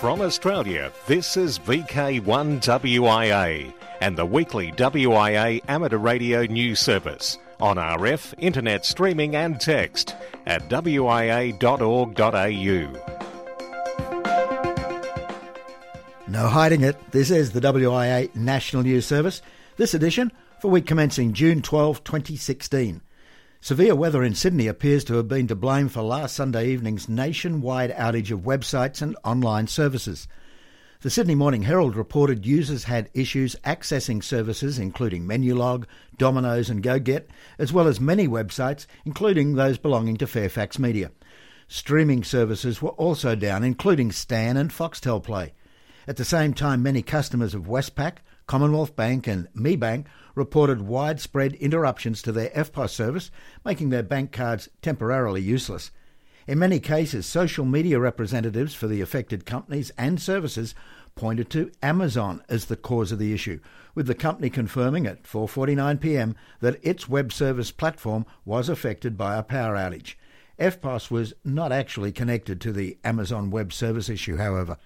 From Australia, this is VK1WIA and the weekly WIA amateur radio news service on RF, internet streaming and text at wia.org.au. No hiding it, this is the WIA National News Service, this edition for week commencing June 12, 2016. Severe weather in Sydney appears to have been to blame for last Sunday evening's nationwide outage of websites and online services. The Sydney Morning Herald reported users had issues accessing services including Menulog, Domino's and GoGet, as well as many websites, including those belonging to Fairfax Media. Streaming services were also down, including Stan and Foxtel Play. At the same time, many customers of Westpac, Commonwealth Bank and MeBank reported widespread interruptions to their FPOS service, making their bank cards temporarily useless. In many cases, social media representatives for the affected companies and services pointed to Amazon as the cause of the issue, with the company confirming at 4:49pm that its web service platform was affected by a power outage. FPOS was not actually connected to the Amazon web service issue, however.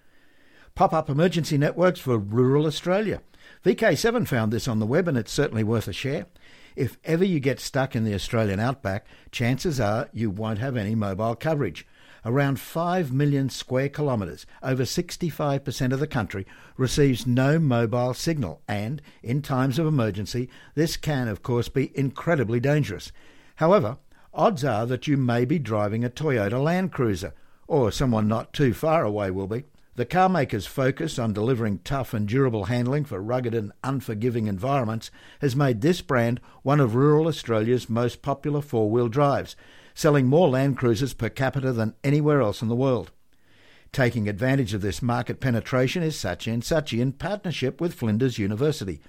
Pop-up emergency networks for rural Australia. VK7 found this on the web and it's certainly worth a share. If ever you get stuck in the Australian outback, chances are you won't have any mobile coverage. Around 5 million square kilometres, over 65% of the country, receives no mobile signal and, in times of emergency, this can of course be incredibly dangerous. However, odds are that you may be driving a Toyota Land Cruiser, or someone not too far away will be. The carmaker's focus on delivering tough and durable handling for rugged and unforgiving environments has made this brand one of rural Australia's most popular four-wheel drives, selling more Land Cruisers per capita than anywhere else in the world. Taking advantage of this market penetration is Saatchi & Saatchi in partnership with Flinders University.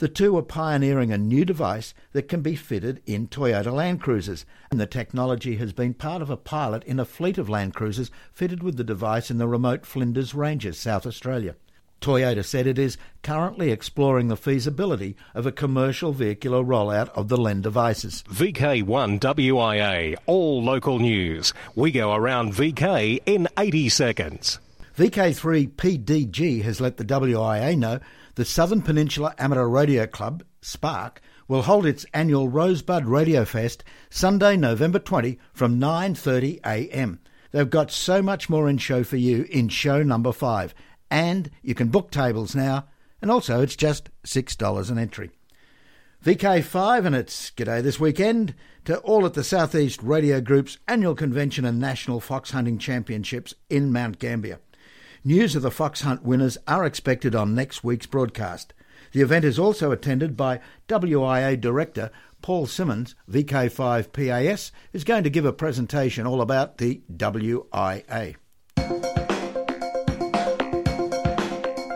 The two are pioneering a new device that can be fitted in Toyota Land Cruisers, and the technology has been part of a pilot in a fleet of Land Cruisers fitted with the device in the remote Flinders Ranges, South Australia. Toyota said it is currently exploring the feasibility of a commercial vehicular rollout of the LEN devices. VK1WIA, all local news. We go around VK in 80 seconds. VK3 PDG has let the WIA know the Southern Peninsula Amateur Radio Club, SPARC, will hold its annual Rosebud Radio Fest Sunday, November 20 from 9:30am. They've got so much more in show for you in show number 5, and you can book tables now, and also it's just $6 an entry. VK5 and it's g'day this weekend to all at the Southeast Radio Group's annual convention and national fox hunting championships in Mount Gambier. News of the fox hunt winners are expected on next week's broadcast. The event is also attended by WIA Director Paul Simmons, VK5 PAS, who's going to give a presentation all about the WIA.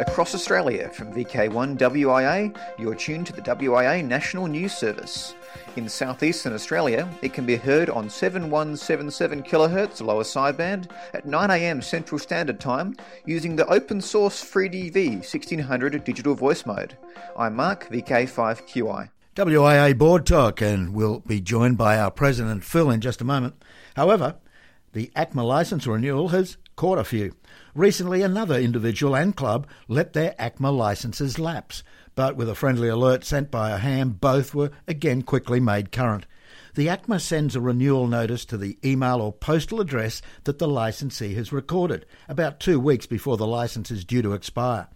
Across Australia from VK1WIA, you're tuned to the WIA National News Service. In southeastern Australia, it can be heard on 7177 kHz lower sideband at 9am Central Standard Time using the open source FreeDV 1600 digital voice mode. I'm Mark, VK5QI. WIA Board Talk, and we'll be joined by our President Phil in just a moment. However, the ACMA licence renewal has caught a few. Recently, another individual and club let their ACMA licences lapse, but with a friendly alert sent by a ham, both were again quickly made current. The ACMA sends a renewal notice to the email or postal address that the licensee has recorded, about 2 weeks before the licence is due to expire.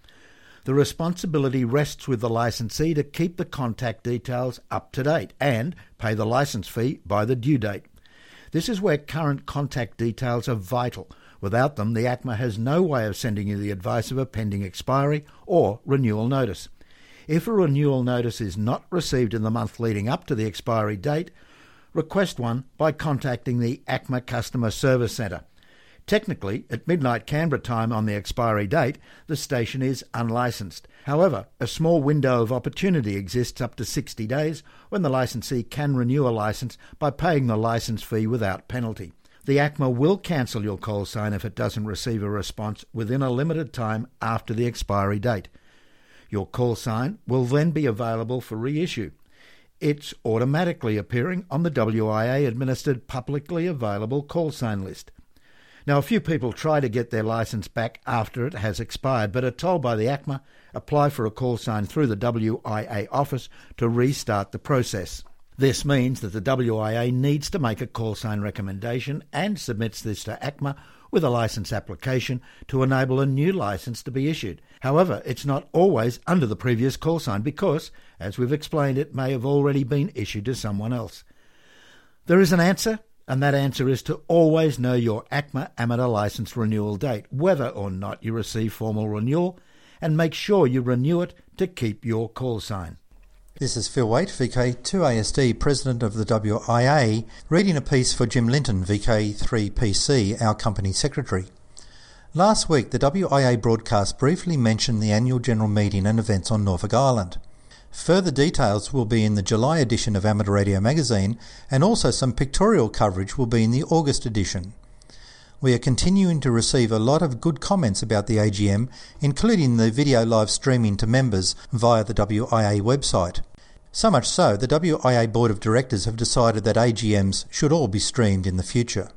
The responsibility rests with the licensee to keep the contact details up to date and pay the licence fee by the due date. This is where current contact details are vital. Without them, the ACMA has no way of sending you the advice of a pending expiry or renewal notice. If a renewal notice is not received in the month leading up to the expiry date, request one by contacting the ACMA Customer Service Centre. Technically, at midnight Canberra time on the expiry date, the station is unlicensed. However, a small window of opportunity exists up to 60 days when the licensee can renew a licence by paying the licence fee without penalty. The ACMA will cancel your call sign if it doesn't receive a response within a limited time after the expiry date. Your call sign will then be available for reissue. it's automatically appearing on the WIA-administered publicly available call sign list. Now, a few people try to get their licence back after it has expired, but are told by the ACMA, apply for a call sign through the WIA office to restart the process. This means that the WIA needs to make a call sign recommendation and submits this to ACMA with a licence application to enable a new licence to be issued. However, it's not always under the previous call sign because, as we've explained, it may have already been issued to someone else. There is an answer, and that answer is to always know your ACMA amateur licence renewal date, whether or not you receive formal renewal, and make sure you renew it to keep your call sign. This is Phil Waite, VK2ASD, President of the WIA, reading a piece for Jim Linton, VK3 PC, our Company Secretary. Last week, the WIA broadcast briefly mentioned the annual general meeting and events on Norfolk Island. Further details will be in the July edition of Amateur Radio magazine, and also some pictorial coverage will be in the August edition. We are continuing to receive a lot of good comments about the AGM, including the video live streaming to members via the WIA website. So much so, the WIA Board of Directors have decided that AGMs should all be streamed in the future.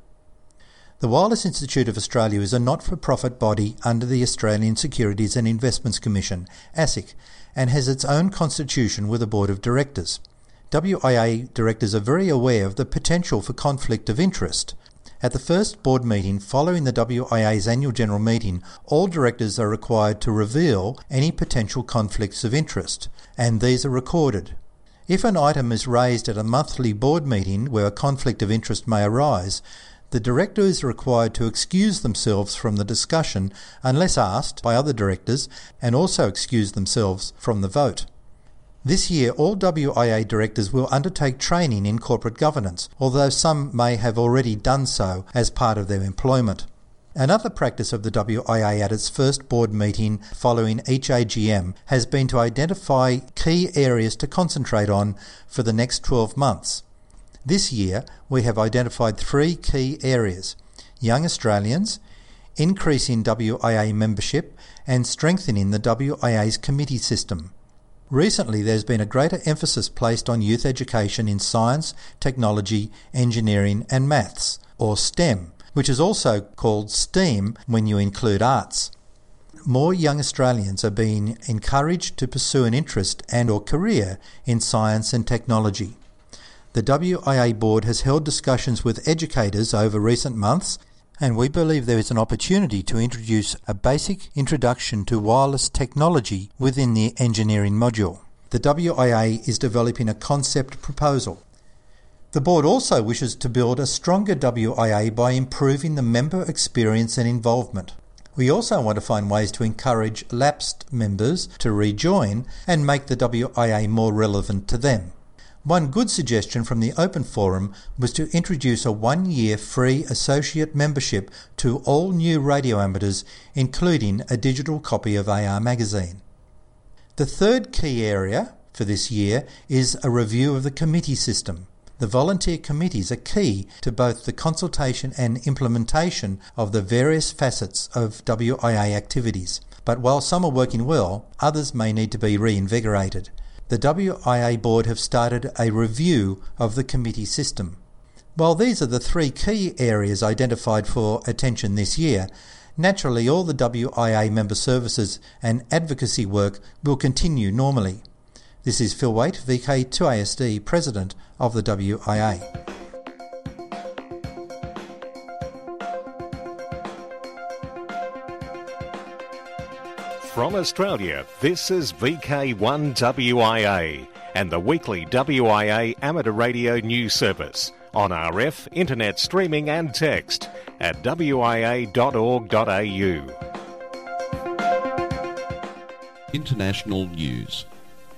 The Wireless Institute of Australia is a not-for-profit body under the Australian Securities and Investments Commission, ASIC, and has its own constitution with a Board of Directors. WIA directors are very aware of the potential for conflict of interest. At the first board meeting following the WIA's annual general meeting, all directors are required to reveal any potential conflicts of interest, and these are recorded. If an item is raised at a monthly board meeting where a conflict of interest may arise, the director is required to excuse themselves from the discussion unless asked by other directors, and also excuse themselves from the vote. This year, all WIA directors will undertake training in corporate governance, although some may have already done so as part of their employment. Another practice of the WIA at its first board meeting following each AGM has been to identify key areas to concentrate on for the next 12 months. This year, we have identified three key areas: young Australians, increasing WIA membership, and strengthening the WIA's committee system. Recently, there's been a greater emphasis placed on youth education in science, technology, engineering and maths, or STEM, which is also called STEAM when you include arts. More young Australians are being encouraged to pursue an interest and or career in science and technology. The WIA board has held discussions with educators over recent months, and we believe there is an opportunity to introduce a basic introduction to wireless technology within the engineering module. The WIA is developing a concept proposal. The board also wishes to build a stronger WIA by improving the member experience and involvement. We also want to find ways to encourage lapsed members to rejoin and make the WIA more relevant to them. One good suggestion from the Open Forum was to introduce a one-year free associate membership to all new radio amateurs, including a digital copy of AR magazine. The third key area for this year is a review of the committee system. The volunteer committees are key to both the consultation and implementation of the various facets of WIA activities. But while some are working well, others may need to be reinvigorated. The WIA board have started a review of the committee system. While these are the three key areas identified for attention this year, naturally all the WIA member services and advocacy work will continue normally. This is Phil Waite, VK2ASD, President of the WIA. From Australia, this is VK1WIA and the weekly WIA amateur radio news service on RF, internet streaming and text at wia.org.au. International news.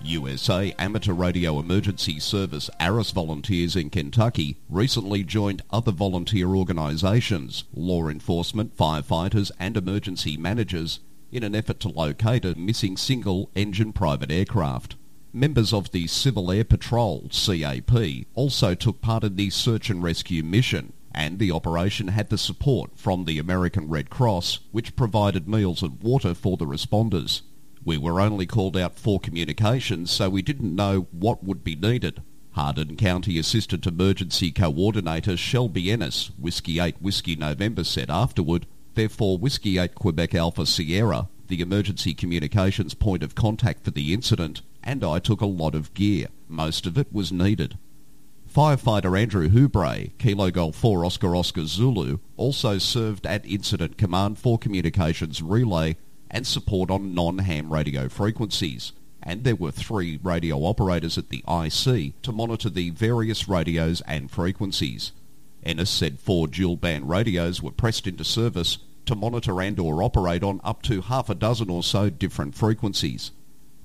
USA Amateur Radio Emergency Service ARIS volunteers in Kentucky recently joined other volunteer organisations, law enforcement, firefighters and emergency managers in an effort to locate a missing single-engine private aircraft. Members of the Civil Air Patrol, CAP, also took part in the search and rescue mission, and the operation had the support from the American Red Cross, which provided meals and water for the responders. We were only called out for communications, so we didn't know what would be needed, Hardin County Assistant Emergency Coordinator Shelby Ennis, Whiskey 8 Whiskey November, said afterward, therefore Whiskey 8 Quebec Alpha Sierra, the emergency communications point of contact for the incident, and I took a lot of gear. Most of it was needed. Firefighter Andrew Hubray, Kilo Golf 4 Oscar Oscar Zulu, also served at Incident Command for Communications Relay and support on non-ham radio frequencies, and there were 3 radio operators at the IC to monitor the various radios and frequencies. Ennis said 4 dual-band radios were pressed into service to monitor and or operate on up to half a dozen or so different frequencies.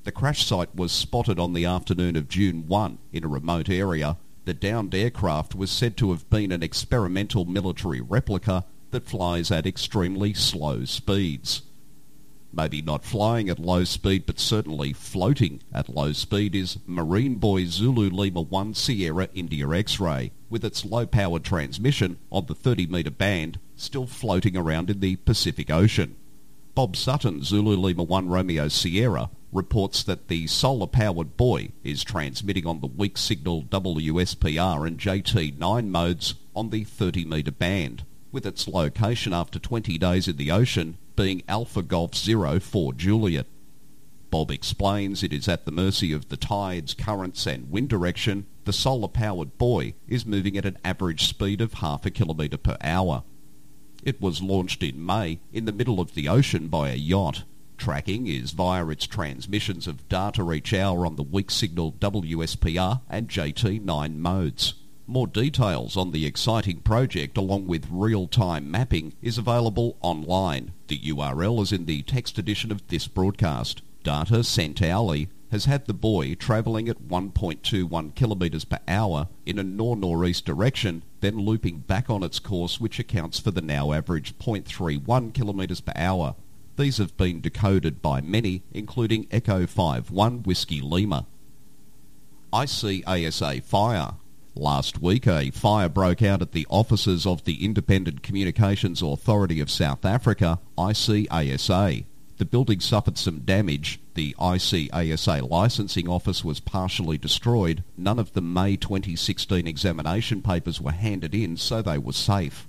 The crash site was spotted on the afternoon of June 1 in a remote area. The downed aircraft was said to have been an experimental military replica that flies at extremely slow speeds. Maybe not flying at low speed, but certainly floating at low speed is Marine Boy Zulu Lima 1 Sierra India X-Ray, with its low-powered transmission on the 30-metre band still floating around in the Pacific Ocean. Bob Sutton, Zulu Lima 1 Romeo Sierra, reports that the solar-powered buoy is transmitting on the weak signal WSPR and JT9 modes on the 30-metre band, with its location after 20 days in the ocean being Alpha Golf 0 for Juliet. Bob explains it is at the mercy of the tides, currents and wind direction. The solar-powered buoy is moving at an average speed of half a kilometre per hour. It was launched in May in the middle of the ocean by a yacht. Tracking is via its transmissions of data each hour on the weak signal WSPR and JT9 modes. More details on the exciting project along with real-time mapping is available online. The URL is in the text edition of this broadcast. Data sent hourly has had the buoy travelling at 1.21 kilometres per hour in a north-northeast direction, then looping back on its course, which accounts for the now average 0.31 kilometres per hour. These have been decoded by many, including Echo 5-1 Whiskey Lima. ICASA Fire. Last week, a fire broke out at the offices of the Independent Communications Authority of South Africa, ICASA. The building suffered some damage. The ICASA licensing office was partially destroyed. None of the May 2016 examination papers were handed in, so they were safe.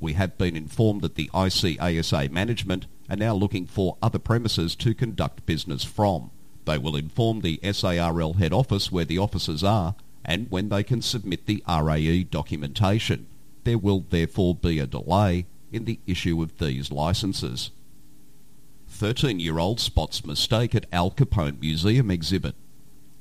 We have been informed that the ICASA management are now looking for other premises to conduct business from. They will inform the SARL head office where the offices are and when they can submit the RAE documentation. There will therefore be a delay in the issue of these licenses. 13-year-old spots mistake at Al Capone Museum exhibit.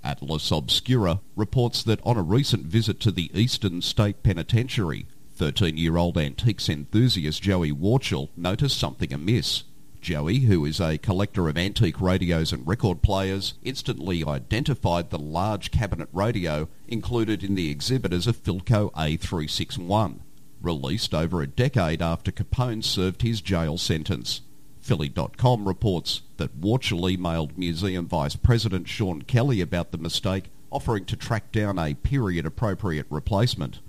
Atlas Obscura reports that on a recent visit to the Eastern State Penitentiary, 13-year-old antiques enthusiast Joey Warchill noticed something amiss. Joey, who is a collector of antique radios and record players, instantly identified the large cabinet radio included in the exhibit as a Philco A361, released over a decade after Capone served his jail sentence. Philly.com reports that Warchill emailed Museum Vice President Sean Kelly about the mistake, offering to track down a period-appropriate replacement.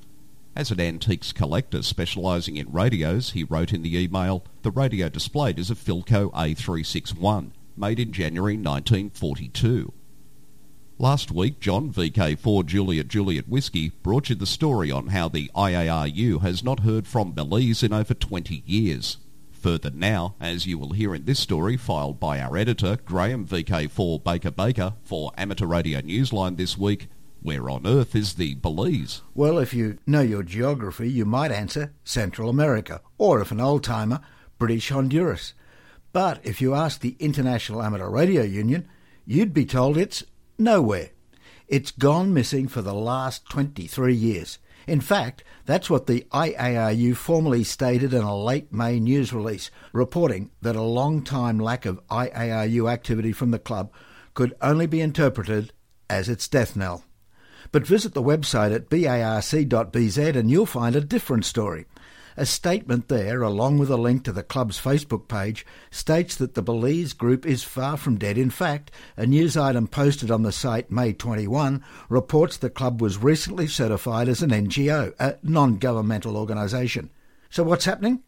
As an antiques collector specialising in radios, he wrote in the email, the radio displayed is a Philco A361, made in January 1942. Last week, John VK4 Juliet Juliet Whiskey brought you the story on how the IARU has not heard from Belize in over 20 years. Further now, as you will hear in this story filed by our editor, Graham VK4 Baker Baker, for Amateur Radio Newsline this week, where on earth is the Belize? Well, if you know your geography, you might answer Central America, or if an old-timer, British Honduras. But if you ask the International Amateur Radio Union, you'd be told it's nowhere. It's gone missing for the last 23 years. In fact, that's what the IARU formally stated in a late May news release, reporting that a long-time lack of IARU activity from the club could only be interpreted as its death knell. But visit the website at barc.bz and you'll find a different story. A statement there, along with a link to the club's Facebook page, states that the Belize group is far from dead. In fact, a news item posted on the site May 21 reports the club was recently certified as an NGO, a non-governmental organisation. So what's happening?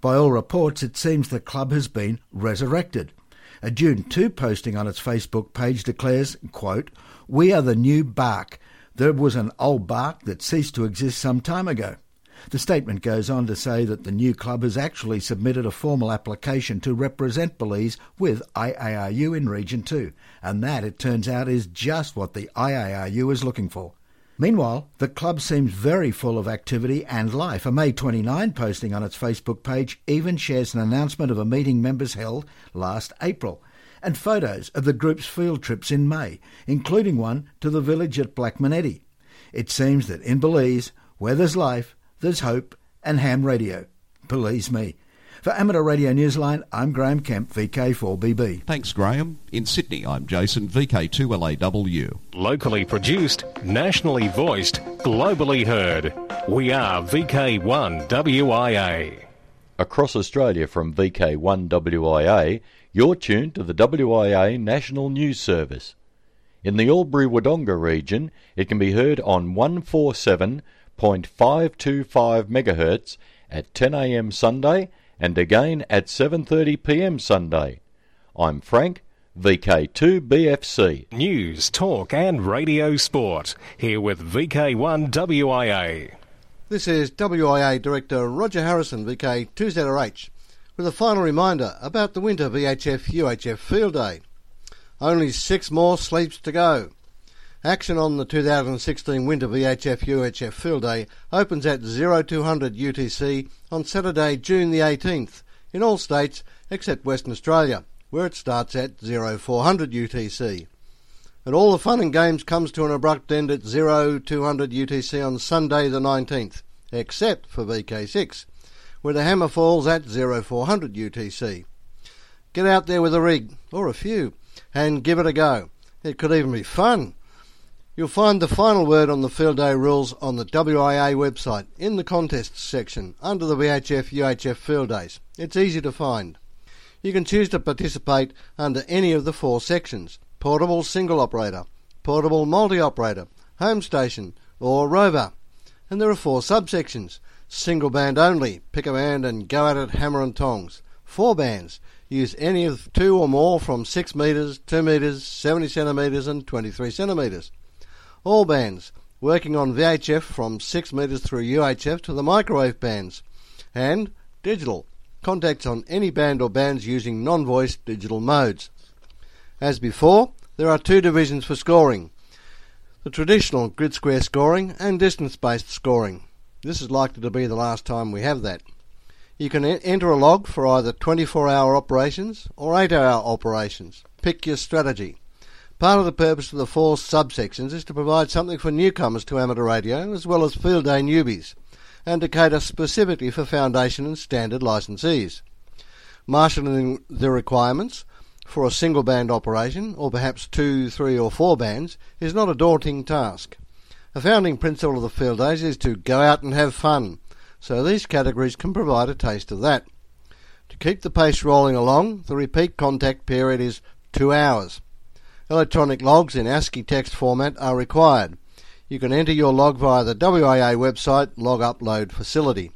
By all reports, it seems the club has been resurrected. A June 2 posting on its Facebook page declares, quote, "We are the new BARC, There was an old bark that ceased to exist some time ago. The statement goes on to say that the new club has actually submitted a formal application to represent Belize with IARU in Region 2, and that, it turns out, is just what the IARU is looking for. Meanwhile, the club seems very full of activity and life. A May 29 posting on its Facebook page even shares an announcement of a meeting members held last April, and photos of the group's field trips in May, including one to the village at Blackmanetti. It seems that in Belize, where there's life, there's hope and ham radio. Believe me. For Amateur Radio Newsline, I'm Graham Kemp, VK4BB. Thanks, Graham. In Sydney, I'm Jason, VK2LAW. Locally produced, nationally voiced, globally heard. We are VK1WIA. Across Australia from VK1WIA, you're tuned to the WIA National News Service. In the Albury-Wodonga region, it can be heard on 147.525 MHz at 10 a.m. Sunday and again at 7:30 p.m. Sunday. I'm Frank, VK2BFC. News, talk and radio sport, here with VK1WIA. This is WIA Director Roger Harrison, VK2ZRH, with a final reminder about the winter VHF-UHF field day. Only 6 more sleeps to go. Action on the 2016 Winter VHF-UHF Field Day opens at 0200 UTC on Saturday, June the 18th, in all states except Western Australia, where it starts at 0400 UTC. And all the fun and games comes to an abrupt end at 0200 UTC on Sunday the 19th, except for VK6, where the hammer falls at 0400 UTC. Get out there with a rig, or a few, and give it a go. It could even be fun. You'll find the final word on the field day rules on the WIA website in the contests section under the VHF-UHF field days. It's easy to find. You can choose to participate under any of the 4 sections: portable single operator, portable multi-operator, home station or rover. And there are 4 subsections: single band only, pick a band and go at it hammer and tongs; 4 bands, use any of 2 or more from 6 metres, 2 metres, 70 centimetres and 23 centimetres. All bands, working on VHF from 6 metres through UHF to the microwave bands. And digital, contacts on any band or bands using non-voice digital modes. As before, there are 2 divisions for scoring: the traditional grid square scoring and distance-based scoring. This is likely to be the last time we have that. You can enter a log for either 24-hour operations or 8-hour operations. Pick your strategy. Part of the purpose of the 4 subsections is to provide something for newcomers to amateur radio as well as field day newbies, and to cater specifically for foundation and standard licensees. Marshalling the requirements for a single band operation, or perhaps 2, 3 or 4 bands, is not a daunting task. A founding principle of the field days is to go out and have fun, so these categories can provide a taste of that. To keep the pace rolling along, the repeat contact period is 2 hours. Electronic logs in ASCII text format are required. You can enter your log via the WIA website log upload facility.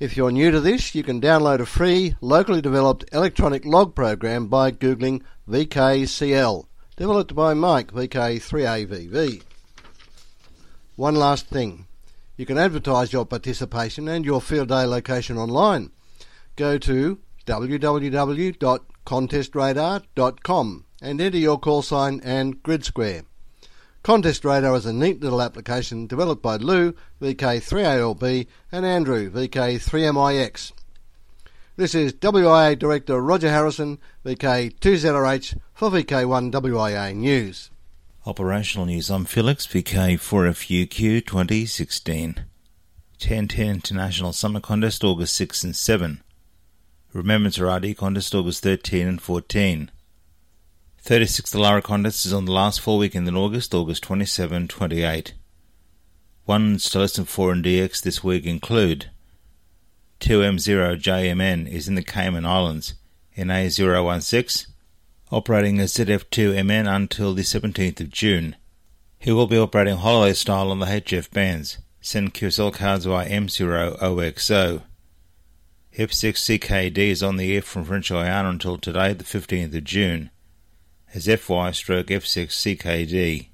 If you're new to this, you can download a free, locally developed electronic log program by googling VKCL, developed by Mike, VK3AVV. One last thing. You can advertise your participation and your field day location online. Go to www.contestradar.com and enter your call sign and grid square. Contest Radar is a neat little application developed by Lou, VK3ALB, and Andrew, VK3MIX. This is WIA Director Roger Harrison, VK2ZRH, for VK1WIA News. Operational News. I'm Felix, VK4FUQ 2016. 1010 International Summer Contest, August 6 and 7. Remembrance RD Contest, August 13 and 14. 36th Dallara Contest is on the last full weekend in August, August 27, 28. 1 Stelliston and 4 in DX this week include 2M0JMN is in the Cayman Islands, NA016, operating as ZF2MN until the 17th of June. He will be operating holiday style on the HF bands. Send QSL cards via M0OXO. F6CKD is on the air from French Guiana until today, the 15th of June. As FY/F6CKD.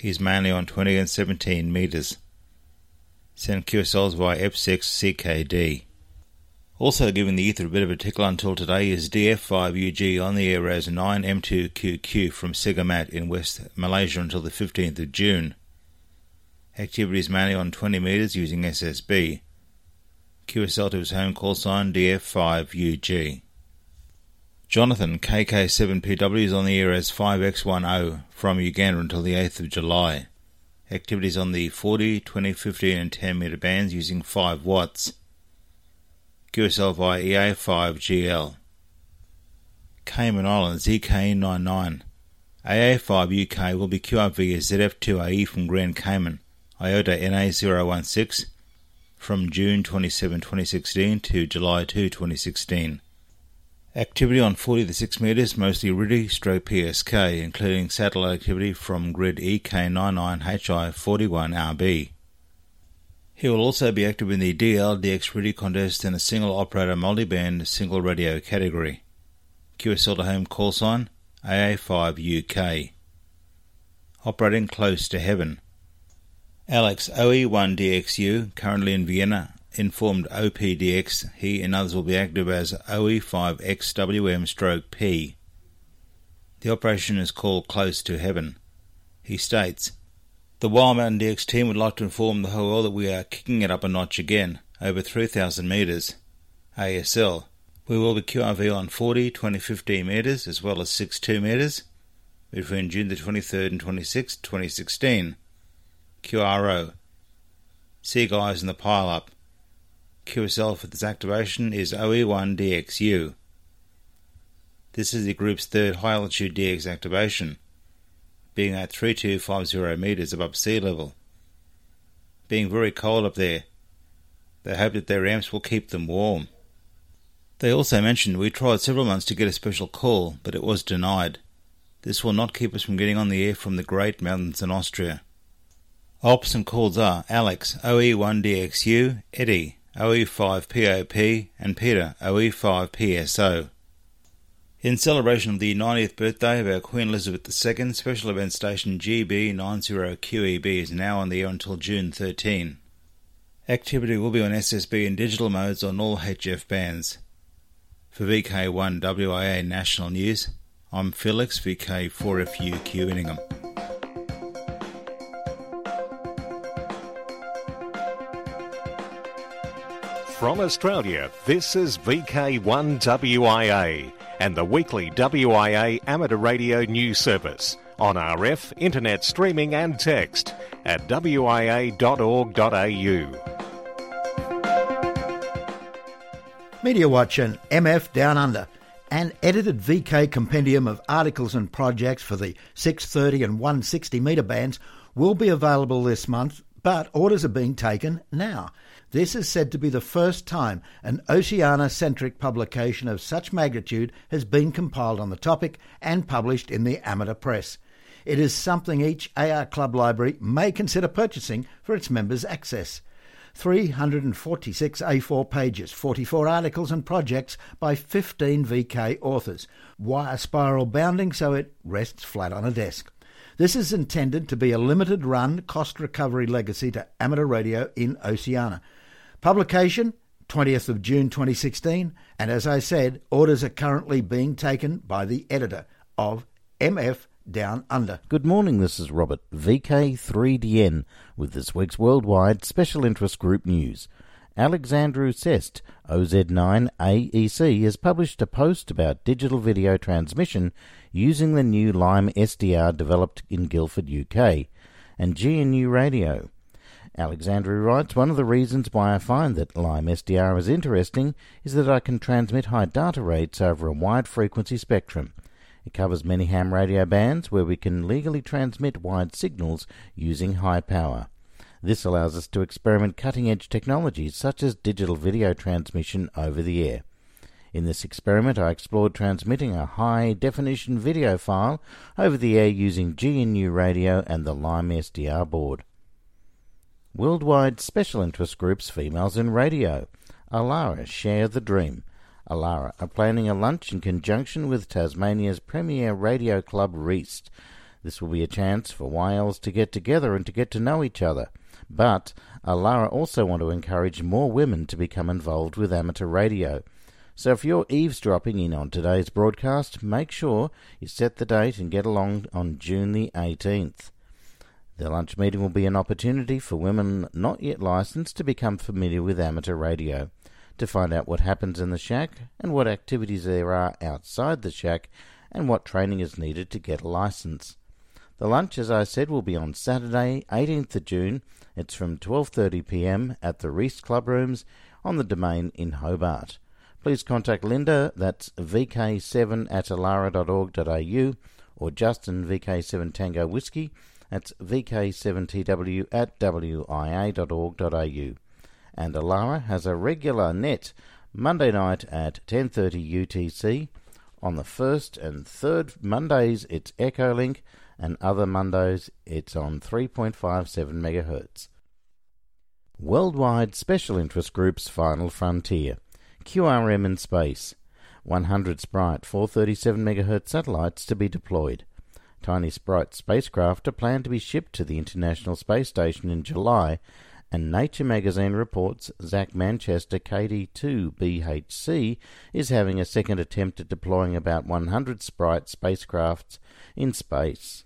He's mainly on 20 and 17 metres. Send QSLs via F6CKD. Also giving the ether a bit of a tickle until today is DF5UG on the air as 9M2QQ from Segamat in West Malaysia until the 15th of June. Activities mainly on 20 metres using SSB. QSL to his home call sign DF5UG. Jonathan KK7PW is on the air as 5X10 from Uganda until the 8th of July. Activities on the 40, 20, 15 and 10 metre bands using 5 watts. QSL via EA5GL. Cayman Islands EK99. AA5UK will be QRV via ZF2AE from Grand Cayman. IOTA NA016 from June 27, 2016 to July 2, 2016. Activity on 40 to 6 metres, mostly RIDI/PSK, including satellite activity from grid EK99HI41RB. He will also be active in the DLDX RIDI contest in a single operator multiband single radio category. QSL to home call sign AA5UK. Operating close to heaven. Alex OE1DXU, currently in Vienna, informed OPDX, he and others will be active as OE5XWM/P. The operation is called Close to Heaven. He states, "The Wild Mountain DX team would like to inform the whole world that we are kicking it up a notch again, over 3,000 metres. ASL. We will be QRV on 40, 20, 15 metres, as well as 62 metres, between June the 23rd and 26th, 2016. QRO. See guys in the pile-up. QSL for this activation is OE1DXU. This is the group's third high-altitude DX activation, being at 3250 metres above sea level. Being very cold up there, they hope that their amps will keep them warm." They also mentioned, "We tried several months to get a special call, but it was denied. This will not keep us from getting on the air from the Great Mountains in Austria." Ops and calls are Alex, OE1DXU, Eddie, OE5POP and Peter, OE5PSO. In celebration of the 90th birthday of our Queen Elizabeth II, special event station GB90QEB is now on the air until June 13. Activity will be on SSB in digital modes on all HF bands. For VK1WIA National News, I'm Felix, VK4FUQ Inningham. From Australia, this is VK1WIA and the weekly WIA amateur radio news service on RF, internet streaming and text at wia.org.au. Media Watch and MF Down Under, an edited VK compendium of articles and projects for the 630 and 160 metre bands will be available this month, but orders are being taken now. This is said to be the first time an Oceania-centric publication of such magnitude has been compiled on the topic and published in the amateur press. It is something each AR Club library may consider purchasing for its members' access. 346 A4 pages, 44 articles and projects by 15 VK authors. Wire spiral bounding so it rests flat on a desk. This is intended to be a limited-run cost recovery legacy to amateur radio in Oceania. Publication, 20th of June 2016, and as I said, orders are currently being taken by the editor of MF Down Under. Good morning, this is Robert, VK3DN, with this week's Worldwide Special Interest Group News. Alexandru Sest, OZ9AEC, has published a post about digital video transmission using the new Lime SDR developed in Guildford, UK, and GNU Radio. Alexandru writes, "One of the reasons why I find that Lime SDR is interesting is that I can transmit high data rates over a wide frequency spectrum. It covers many ham radio bands where we can legally transmit wide signals using high power. This allows us to experiment cutting-edge technologies such as digital video transmission over the air. In this experiment, I explored transmitting a high-definition video file over the air using GNU Radio and the Lime SDR board." Worldwide Special Interest Groups Females in Radio. Alara Share the Dream. Alara are planning a lunch in conjunction with Tasmania's premier radio club, Reist. This will be a chance for WIALs to get together and to get to know each other. But Alara also want to encourage more women to become involved with amateur radio. So if you're eavesdropping in on today's broadcast, make sure you set the date and get along on June the 18th. The lunch meeting will be an opportunity for women not yet licensed to become familiar with amateur radio, to find out what happens in the shack and what activities there are outside the shack and what training is needed to get a license. The lunch, as I said, will be on Saturday, 18th of June. It's from 12:30pm at the Reese Club Rooms on the Domain in Hobart. Please contact Linda, that's vk7@alara.org.au, or Justin, VK7 Tango Whiskey, that's vk7tw@wia.org.au. And Alara has a regular net Monday night at 10:30 UTC. On the first and third Mondays, it's EchoLink, and other Mondays, it's on 3.57 MHz. Worldwide Special Interest Group's Final Frontier, QRM in Space, 100 Sprite 437 MHz satellites to be deployed. Tiny Sprite spacecraft are planned to be shipped to the International Space Station in July, and Nature magazine reports Zach Manchester KD2BHC is having a second attempt at deploying about 100 Sprite spacecrafts in space.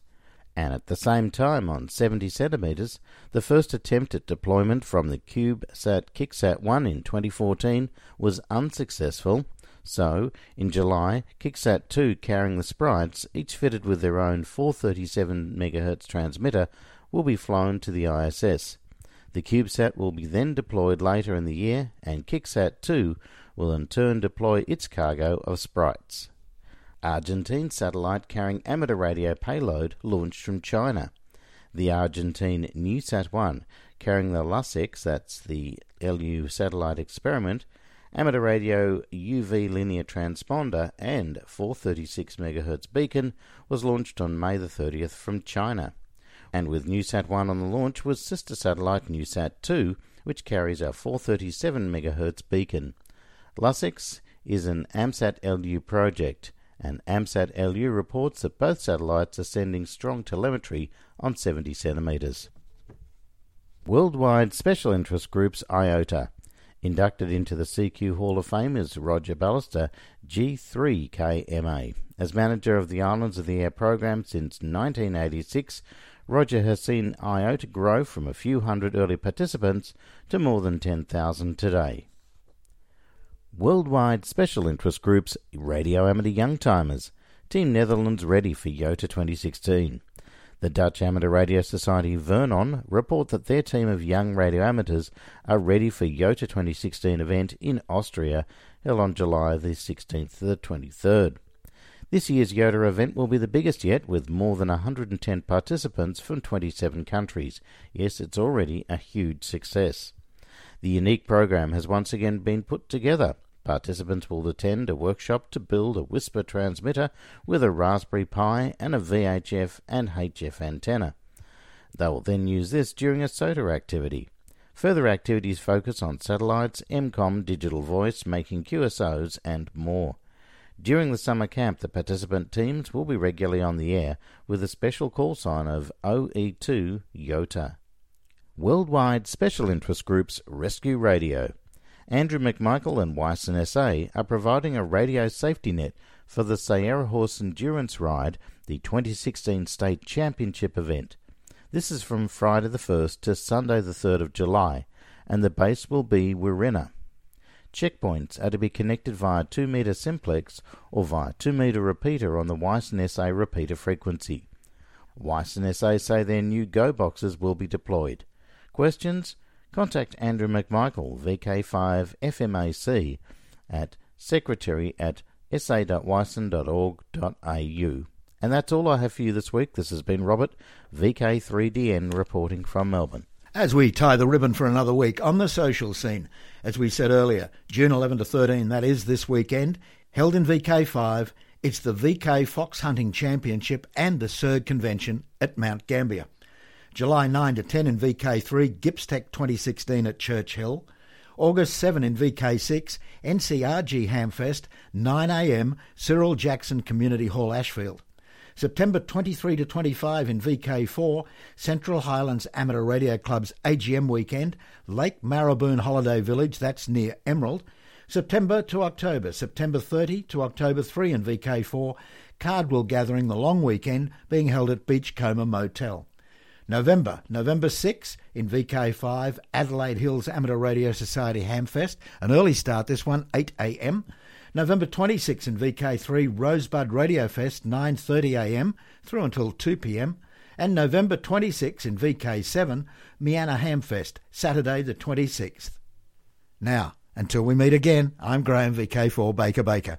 And at the same time, on 70 centimetres, the first attempt at deployment from the CubeSat KickSat-1 in 2014 was unsuccessful, so in July, KickSat-2 carrying the Sprites, each fitted with their own 437 MHz transmitter, will be flown to the ISS. The CubeSat will be then deployed later in the year, and KickSat-2 will in turn deploy its cargo of Sprites. Argentine satellite carrying amateur radio payload launched from China. The Argentine NewSat-1, carrying the LUSEX, that's the LU satellite experiment, amateur radio UV linear transponder and 436 MHz beacon, was launched on May the 30th from China. And with NewSat-1 on the launch was sister satellite NewSat-2, which carries our 437 MHz beacon. LUSEX is an AMSAT-LU project, and AMSAT-LU reports that both satellites are sending strong telemetry on 70 centimetres. Worldwide Special Interest Group's IOTA. Inducted into the CQ Hall of Fame is Roger Ballister, G3KMA. As manager of the Islands of the Air program since 1986, Roger has seen IOTA grow from a few hundred early participants to more than 10,000 today. Worldwide Special Interest Groups Radio Amateur Youngtimers. Team Netherlands ready for IOTA 2016. The Dutch Amateur Radio Society Vernon report that their team of young radio amateurs are ready for IOTA 2016 event in Austria, held on July the 16th to the 23rd. This year's IOTA event will be the biggest yet, with more than 110 participants from 27 countries. Yes, it's already a huge success. The unique program has once again been put together. Participants will attend a workshop to build a whisper transmitter with a Raspberry Pi and a VHF and HF antenna. They will then use this during a SOTA activity. Further activities focus on satellites, MCOM, digital voice, making QSOs and more. During the summer camp, the participant teams will be regularly on the air with a special call sign of OE2YOTA. Worldwide Special Interest Groups Rescue Radio. Andrew McMichael and Wyson SA are providing a radio safety net for the Sierra Horse Endurance Ride, the 2016 State Championship event. This is from Friday the 1st to Sunday the 3rd of July, and the base will be Wirrina. Checkpoints are to be connected via 2-metre simplex or via 2-metre repeater on the Wyson SA repeater frequency. Wyson SA say their new Go boxes will be deployed. Questions? Contact Andrew McMichael, VK5 FMAC, at secretary@sa.wyson.org.au. And that's all I have for you this week. This has been Robert, VK3DN, reporting from Melbourne. As we tie the ribbon for another week on the social scene, as we said earlier, June 11 to 13, that is this weekend, held in VK5, it's the VK Fox Hunting Championship and the SERD Convention at Mount Gambier. July 9 to 10 in VK3, Gipstech 2016 at Church Hill. August 7 in VK6, NCRG Hamfest, 9am, Cyril Jackson Community Hall, Ashfield. September 23 to 25 in VK4, Central Highlands Amateur Radio Club's AGM weekend, Lake Marraboon Holiday Village, that's near Emerald. September to October, September 30 to October 3 in VK4, Cardwell Gathering, the long weekend, being held at Beachcomber Motel. November 6 in VK5, Adelaide Hills Amateur Radio Society Hamfest, an early start this one, 8 a.m. November 26 in VK3, Rosebud Radio Fest, 9:30 a.m. through until 2 p.m. And November 26 in VK7, Miana Hamfest, Saturday the 26th. Now, until we meet again, I'm Graham, VK4 Baker.